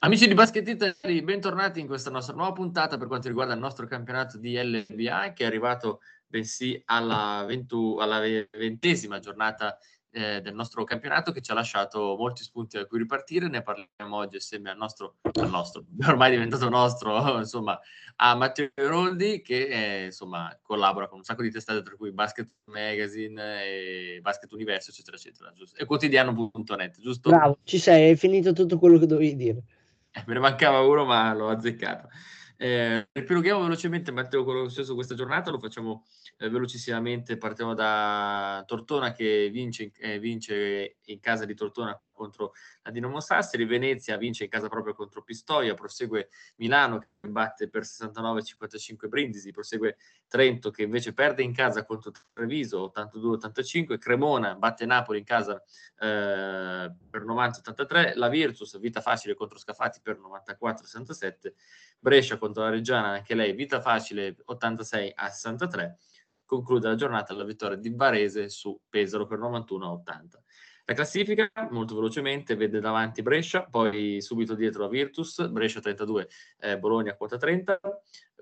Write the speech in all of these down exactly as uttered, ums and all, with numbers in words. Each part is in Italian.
Amici di Basket Italia, bentornati in questa nostra nuova puntata per quanto riguarda il nostro campionato di L B A, che è arrivato bensì alla, ventu- alla ventesima giornata eh, del nostro campionato, che ci ha lasciato molti spunti da cui ripartire. Ne parliamo oggi assieme al nostro, al nostro ormai diventato nostro, insomma, a Matteo Airoldi, che è, insomma, collabora con un sacco di testate, tra cui Basket Magazine, e Basket Universo, eccetera, eccetera, giusto? E quotidiano punto net, giusto? Bravo, ci sei, hai finito tutto quello che dovevi dire. Me ne mancava uno, ma l'ho azzeccato. Eh, ripiloghiamo velocemente, Matteo, quello che è successo questa giornata. Lo facciamo eh, velocissimamente. Partiamo da Tortona, che vince, eh, vince in casa di Tortona contro la Dinamo Sassari. Venezia vince in casa proprio contro Pistoia. Prosegue Milano, che batte per sessantanove a cinquantacinque Brindisi. Prosegue Trento, che invece perde in casa contro Treviso ottantadue a ottantacinque. Cremona batte Napoli in casa eh, per novanta a ottantatré. La Virtus, vita facile contro Scafati per novantaquattro a sessantasette. Brescia contro la Reggiana, anche lei vita facile ottantasei a sessantatré. Conclude la giornata la vittoria di Varese su Pesaro per novantuno a ottanta. La classifica, molto velocemente, vede davanti Brescia, poi subito dietro la Virtus, Brescia trentadue, eh, Bologna quota trenta,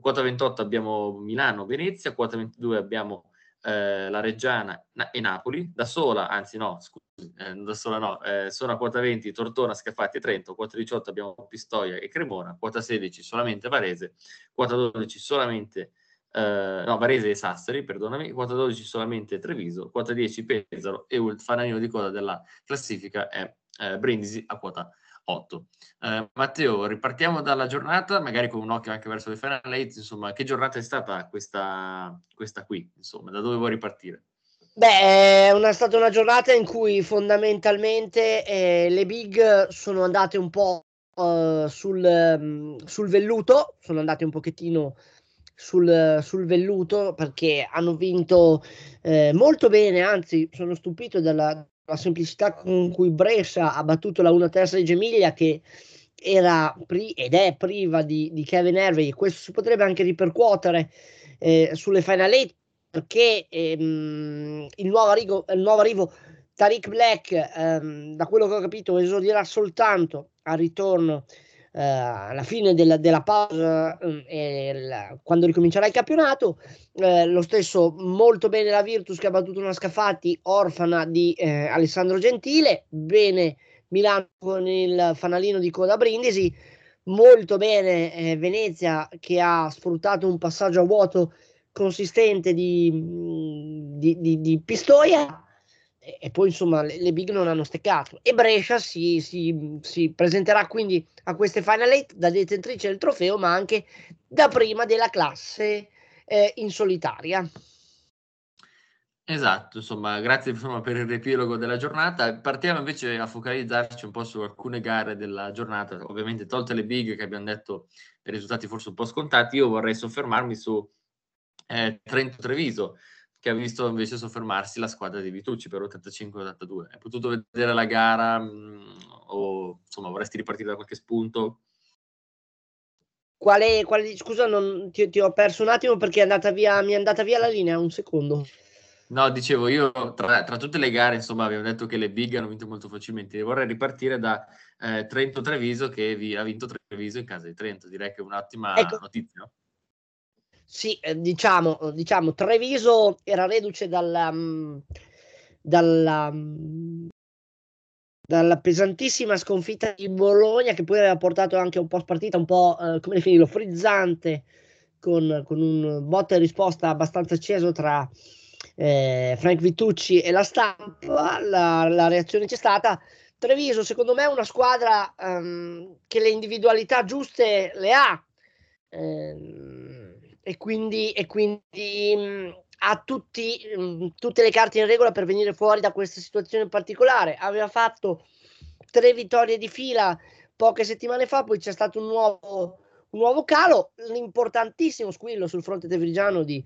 quota ventotto abbiamo Milano, Venezia, quota ventidue abbiamo eh, la Reggiana e Napoli, da sola, anzi no, scusi, eh, da sola no, eh, sono a quota venti Tortona, Scafati e Trento, quota diciotto abbiamo Pistoia e Cremona, quota sedici solamente Varese, quota dodici solamente Uh, no, Varese e Sassari, perdonami, quota dodici solamente Treviso, quota dieci Pesaro e il fanalino di coda della classifica è eh, Brindisi a quota otto. Uh, Matteo, ripartiamo dalla giornata, magari con un occhio anche verso le Final Eight. Insomma, che giornata è stata questa, questa qui? Insomma, da dove vuoi ripartire? Beh, è una, stata una giornata in cui fondamentalmente eh, le big sono andate un po' uh, sul, sul velluto, sono andate un pochettino Sul, sul velluto, perché hanno vinto eh, molto bene, anzi sono stupito dalla, dalla semplicità con cui Brescia ha battuto la uno a tre di Gemiglia, che era pri- ed è priva di, di Kevin Hervey. Questo si potrebbe anche ripercuotere eh, sulle Final Eight, perché ehm, il, nuovo arrivo, il nuovo arrivo Tariq Black, ehm, da quello che ho capito, esordirà soltanto al ritorno Uh, alla fine della, della pausa, uh, e la, quando ricomincerà il campionato. Uh, lo stesso, molto bene la Virtus, che ha battuto una Scafati orfana di uh, Alessandro Gentile. Bene Milano con il fanalino di coda Brindisi, molto bene uh, Venezia, che ha sfruttato un passaggio a vuoto consistente di, di, di, di Pistoia. E poi, insomma, le, le big non hanno steccato, e Brescia si, si, si presenterà quindi a queste Final Eight da detentrice del trofeo, ma anche da prima della classe eh, in solitaria. Esatto, insomma, grazie, insomma, per il riepilogo della giornata. Partiamo invece a focalizzarci un po' su alcune gare della giornata. Ovviamente, tolte le big, che abbiamo detto i risultati forse un po' scontati, io vorrei soffermarmi su eh, Trento-Treviso, che ha visto invece soffermarsi la squadra di Vitucci per ottantacinque a ottantadue. Hai potuto vedere la gara, mh, o insomma vorresti ripartire da qualche spunto? Qual è, qual è, scusa, non, ti, ti ho perso un attimo perché è andata via, mi è andata via la linea, un secondo. No, dicevo, io tra, tra tutte le gare, insomma, abbiamo detto che le big hanno vinto molto facilmente. Vorrei ripartire da eh, Trento-Treviso, che vi, ha vinto Treviso in casa di Trento. Direi che è un'ottima, ecco, notizia. Sì, diciamo, diciamo, Treviso era reduce dalla, dalla, dalla pesantissima sconfitta di Bologna, che poi aveva portato anche un po' spartita, un po', eh, come definirlo, frizzante, con, con un botta e risposta abbastanza acceso tra eh, Frank Vitucci e la stampa. La, la reazione c'è stata. Treviso, secondo me, è una squadra ehm, che le individualità giuste le ha. Ehm, E quindi, e quindi mh, ha tutti, mh, tutte le carte in regola per venire fuori da questa situazione particolare. Aveva fatto tre vittorie di fila poche settimane fa, poi c'è stato un nuovo, un nuovo calo, l'importantissimo squillo sul fronte trevigiano di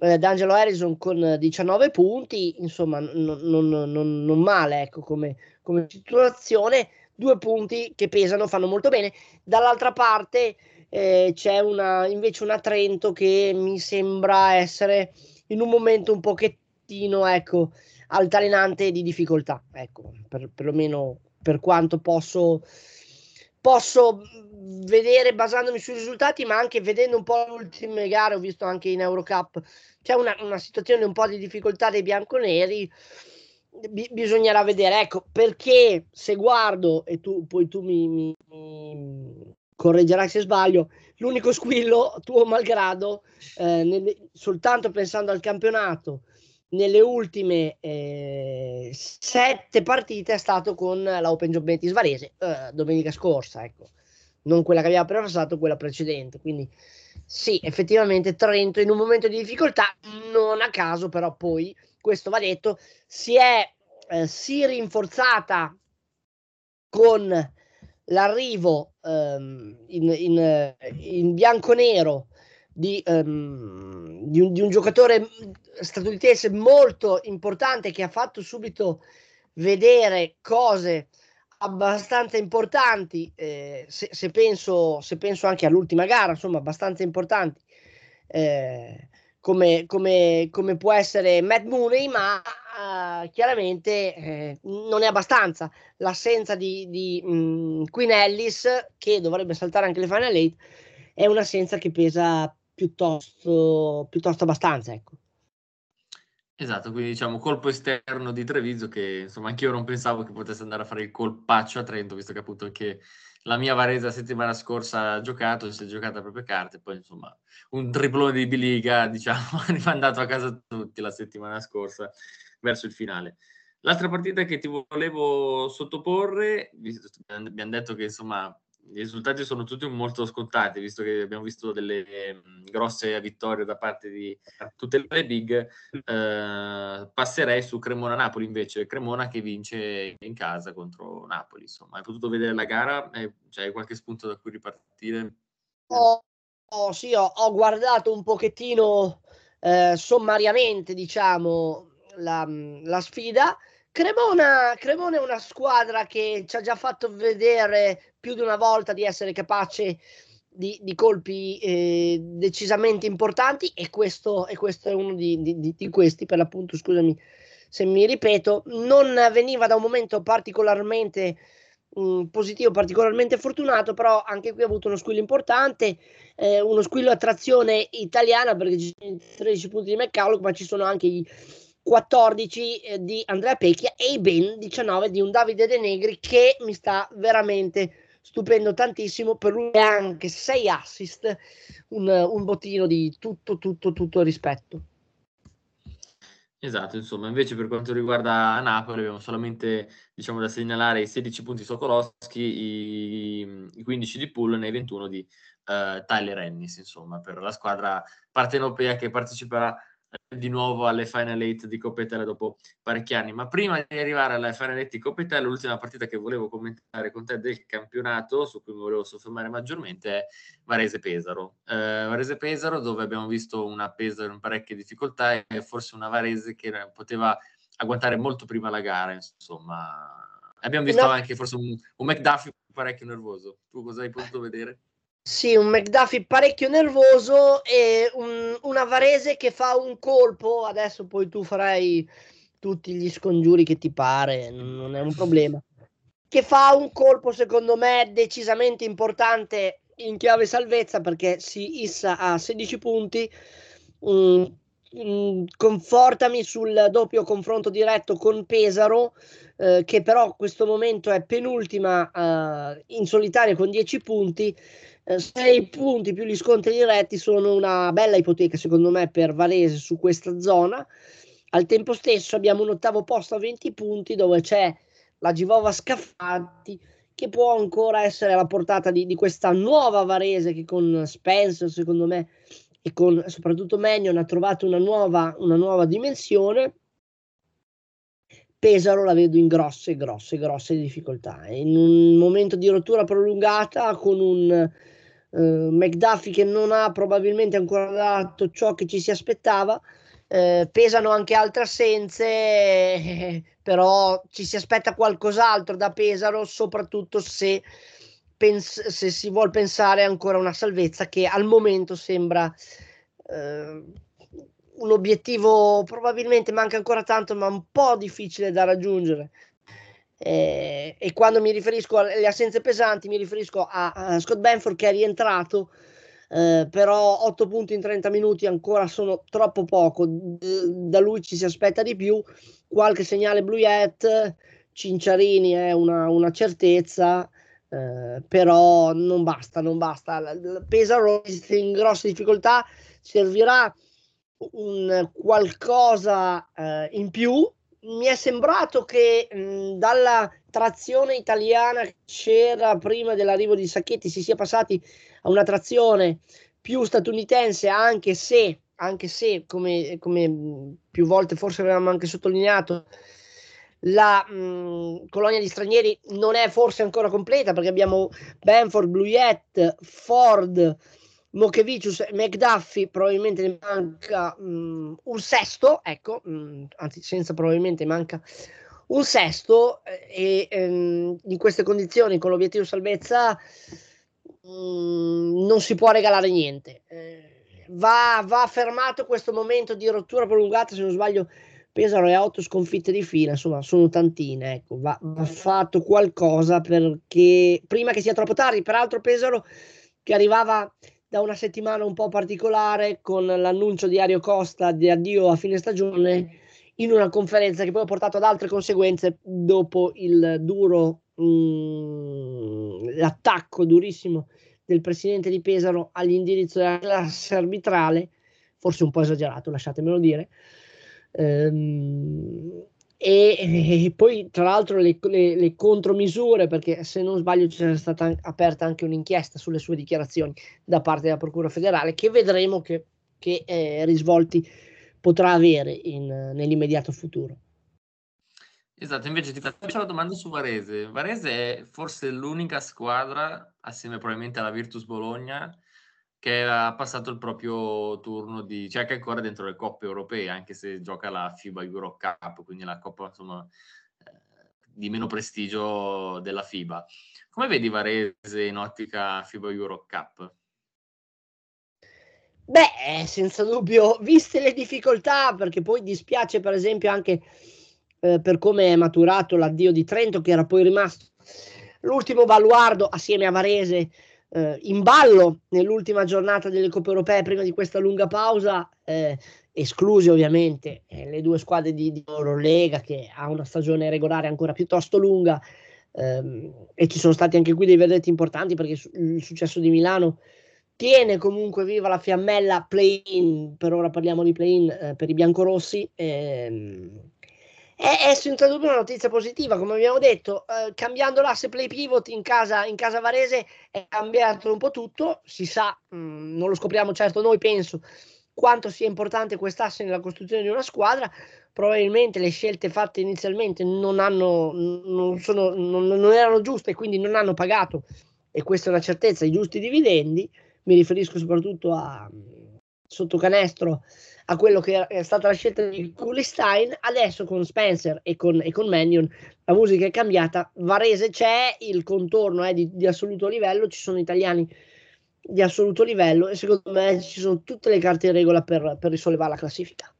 eh, D'Angelo Harrison con diciannove punti. Insomma, non, non, non, non male, ecco, come, come situazione. Due punti che pesano, fanno molto bene. Dall'altra parte Eh, c'è una, invece una Trento che mi sembra essere in un momento un pochettino, ecco, altalenante di difficoltà, ecco, per, perlomeno per quanto posso, posso vedere basandomi sui risultati, ma anche vedendo un po' le ultime gare, ho visto anche in Eurocup, c'è una, una situazione un po' di difficoltà dei bianconeri, bi- bisognerà vedere, ecco, perché se guardo, e tu poi tu mi, mi, mi correggerai se sbaglio, l'unico squillo tuo malgrado, eh, nelle, soltanto pensando al campionato, nelle ultime eh, sette partite è stato con la Open Job Betis Varese, eh, domenica scorsa, ecco, non quella che abbiamo appena passato, quella precedente. Quindi sì, effettivamente Trento in un momento di difficoltà, non a caso però poi, questo va detto, si è eh, si rinforzata con l'arrivo ehm, in, in, in bianconero Di, um, di, un, di un giocatore statunitense molto importante, che ha fatto subito vedere cose abbastanza importanti, eh, se, se, penso, se penso anche all'ultima gara, insomma abbastanza importanti, eh, come, come, come può essere Matt Mooney, ma eh, chiaramente eh, non è abbastanza l'assenza di, di mh, Quinn Ellis, che dovrebbe saltare anche le Final Eight, è un'assenza che pesa piuttosto, piuttosto abbastanza, ecco. Esatto, quindi diciamo colpo esterno di Treviso, che insomma anche io non pensavo che potesse andare a fare il colpaccio a Trento, visto che appunto anche la mia Varese la settimana scorsa ha giocato, si è giocata le proprie carte, poi insomma un triplone di Biliga, diciamo, è mandato a casa tutti la settimana scorsa verso il finale. L'altra partita che ti volevo sottoporre, visto che abbiamo detto che insomma i risultati sono tutti molto scontati, visto che abbiamo visto delle eh, grosse vittorie da parte di tutte le big, eh, passerei su Cremona-Napoli invece. Cremona che vince in casa contro Napoli. Insomma, hai potuto vedere la gara? Eh, cioè, hai qualche spunto da cui ripartire? Oh, oh, sì, ho, ho guardato un pochettino eh, sommariamente, diciamo, la, la sfida. Cremona, Cremona è una squadra che ci ha già fatto vedere più di una volta di essere capace di, di colpi eh, decisamente importanti, e questo, e questo è uno di, di, di questi, per l'appunto, scusami se mi ripeto. Non veniva da un momento particolarmente mh, positivo, particolarmente fortunato, però anche qui ha avuto uno squillo importante, eh, uno squillo a trazione italiana, perché ci sono tredici punti di McCulloch, ma ci sono anche i quattordici eh, di Andrea Pecchia e i ben diciannove di un Davide De Negri, che mi sta veramente stupendo tantissimo. Per lui anche sei assist, un, un bottino di tutto tutto tutto rispetto. Esatto, insomma, invece per quanto riguarda Napoli abbiamo solamente, diciamo, da segnalare i sedici punti Sokolowski, i, i quindici di Pullen e i ventuno di uh, Tyler Ennis, insomma, per la squadra partenopea che parteciperà di nuovo alle Final Eight di Coppa Italia dopo parecchi anni. Ma prima di arrivare alla Final Eight di Coppa Italia, l'ultima partita che volevo commentare con te del campionato, su cui mi volevo soffermare maggiormente, è Varese-Pesaro. Eh, Varese-Pesaro, dove abbiamo visto una Pesaro in parecchie difficoltà, e forse una Varese che poteva agguantare molto prima la gara, insomma. Abbiamo visto no. anche forse un, un McDuffie parecchio nervoso. Tu cosa hai potuto vedere? Sì, un McDuffie parecchio nervoso e un, una Varese che fa un colpo. Adesso poi tu farai tutti gli scongiuri che ti pare, non è un problema. Che fa un colpo, secondo me, decisamente importante in chiave salvezza, perché si issa a sedici punti. Mm, mm, confortami sul doppio confronto diretto con Pesaro, eh, che però in questo momento è penultima eh, in solitaria con dieci punti. sei punti più gli scontri diretti sono una bella ipoteca, secondo me, per Varese su questa zona. Al tempo stesso abbiamo un ottavo posto a venti punti, dove c'è la Givova Scafati, che può ancora essere alla portata di, di questa nuova Varese, che con Spencer, secondo me, e con soprattutto Mannion ha trovato una nuova, una nuova dimensione. Pesaro la vedo in grosse, grosse, grosse difficoltà, in un momento di rottura prolungata, con un eh, McDuffie che non ha probabilmente ancora dato ciò che ci si aspettava. Eh, pesano anche altre assenze, eh, però ci si aspetta qualcos'altro da Pesaro, soprattutto se, pens- se si vuol pensare ancora a una salvezza, che al momento sembra eh, un obiettivo, probabilmente manca ancora tanto, ma un po' difficile da raggiungere. Eh, e quando mi riferisco alle assenze pesanti mi riferisco a, a Scott Benford, che è rientrato, eh, però otto punti in trenta minuti ancora sono troppo poco. D- da lui ci si aspetta di più, qualche segnale Blue Yet. Cinciarini è una, una certezza, eh, però non basta, non basta. La, la Pesaro in grosse difficoltà, servirà un qualcosa eh, in più. Mi è sembrato che mh, dalla trazione italiana che c'era prima dell'arrivo di Sacchetti si sia passati a una trazione più statunitense, anche se, anche se come, come più volte forse avevamo anche sottolineato, la mh, colonia di stranieri non è forse ancora completa, perché abbiamo Benford, Bluiet, Ford, Mochevicius e McDuffie, probabilmente ne manca um, un sesto, ecco, um, anzi senza probabilmente manca un sesto, e um, in queste condizioni con l'obiettivo salvezza um, non si può regalare niente. Eh, va, va fermato questo momento di rottura prolungata, se non sbaglio Pesaro è a otto sconfitte di fila, insomma sono tantine, ecco, va, va fatto qualcosa perché prima che sia troppo tardi. Peraltro Pesaro che arrivava da una settimana un po' particolare, con l'annuncio di Ario Costa di addio a fine stagione, in una conferenza che poi ha portato ad altre conseguenze dopo il duro mh, l'attacco durissimo del presidente di Pesaro all'indirizzo della classe arbitrale, forse un po' esagerato, lasciatemelo dire. Ehm, e, e poi tra l'altro le, le, le contromisure, perché se non sbaglio c'è stata aperta anche un'inchiesta sulle sue dichiarazioni da parte della Procura federale, che vedremo che, che eh, risvolti potrà avere in, nell'immediato futuro. Esatto, invece ti faccio la domanda su Varese. Varese è forse l'unica squadra, assieme probabilmente alla Virtus Bologna, che ha passato il proprio turno di, cioè che è ancora dentro le coppe europee, anche se gioca la FIBA Euro Cup, quindi la coppa insomma eh, di meno prestigio della FIBA. Come vedi Varese in ottica FIBA Euro Cup? Beh, senza dubbio, viste le difficoltà, perché poi dispiace per esempio anche eh, per come è maturato l'addio di Trento, che era poi rimasto l'ultimo baluardo assieme a Varese in ballo nell'ultima giornata delle Coppe Europee prima di questa lunga pausa, eh, escluse ovviamente eh, le due squadre di, di Eurolega, che ha una stagione regolare ancora piuttosto lunga, ehm, e ci sono stati anche qui dei verdetti importanti, perché su- il successo di Milano tiene comunque viva la fiammella play-in, per ora parliamo di play-in eh, per i biancorossi. ehm, È, è senza dubbio una notizia positiva, come abbiamo detto, eh, cambiando l'asse play pivot in casa, in casa Varese è cambiato un po' tutto, si sa, mh, non lo scopriamo certo noi, penso, quanto sia importante quest'asse nella costruzione di una squadra. Probabilmente le scelte fatte inizialmente non, hanno, non, sono, non, non erano giuste, quindi non hanno pagato, e questa è una certezza, i giusti dividendi. Mi riferisco soprattutto a sottocanestro, a quello che è stata la scelta di Kulestein. Adesso con Spencer e con, e con Mannion la musica è cambiata, Varese c'è, il contorno è di, di assoluto livello, ci sono italiani di assoluto livello, e secondo me ci sono tutte le carte in regola per, per risollevare la classifica.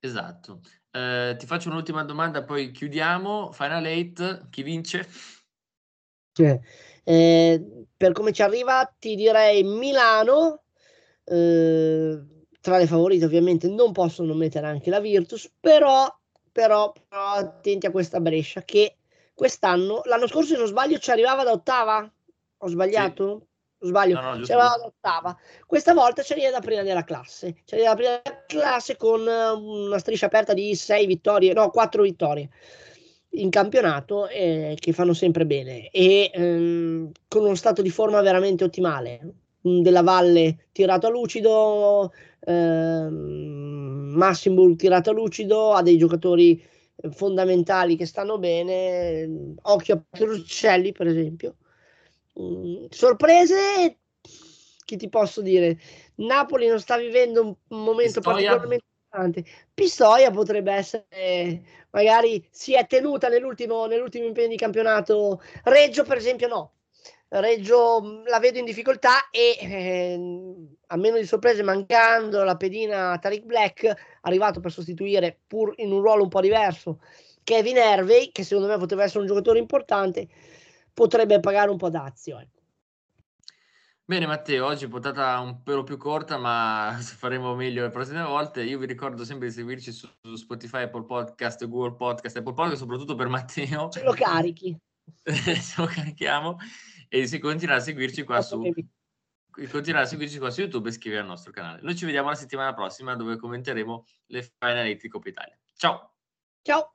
Esatto, eh, ti faccio un'ultima domanda poi chiudiamo. Final Eight, chi vince? Eh, eh, per come ci arriva ti direi Milano, eh, tra le favorite ovviamente non possono mettere anche la Virtus, però, però, però attenti a questa Brescia che quest'anno, l'anno scorso se non sbaglio ci arrivava da ottava, ho sbagliato? Sì. Sbaglio, no, no, ci arrivava da ottava, questa volta ci arriva da prima della classe, ci arriva da prima della classe con una striscia aperta di sei vittorie, no quattro vittorie in campionato, eh, che fanno sempre bene, e ehm, con uno stato di forma veramente ottimale. Della Valle tirato a lucido, ehm, Massimburg tirato a lucido, ha dei giocatori fondamentali che stanno bene, occhio a Petruccelli per esempio. Mm, sorprese, che ti posso dire, Napoli non sta vivendo un momento Pistoia particolarmente importante, Pistoia potrebbe essere, magari si è tenuta nell'ultimo, nell'ultimo impegno di campionato. Reggio per esempio no, Reggio la vedo in difficoltà e eh, a meno di sorprese, mancando la pedina Tariq Black, arrivato per sostituire pur in un ruolo un po' diverso Kevin Hervey, che secondo me poteva essere un giocatore importante, potrebbe pagare un po' dazio. Ecco. Bene Matteo, oggi puntata un pelo più corta, ma faremo meglio le prossime volte. Io vi ricordo sempre di seguirci su, su Spotify, Apple Podcast, Google Podcast, Apple Podcast, soprattutto per Matteo. Ce lo carichi. Ce lo carichiamo e si continuerà a seguirci qua su continuerà a seguirci qua su YouTube e iscrivervi al nostro canale. Noi ci vediamo la settimana prossima dove commenteremo le Final Eight di Coppa Italia. Ciao! Ciao!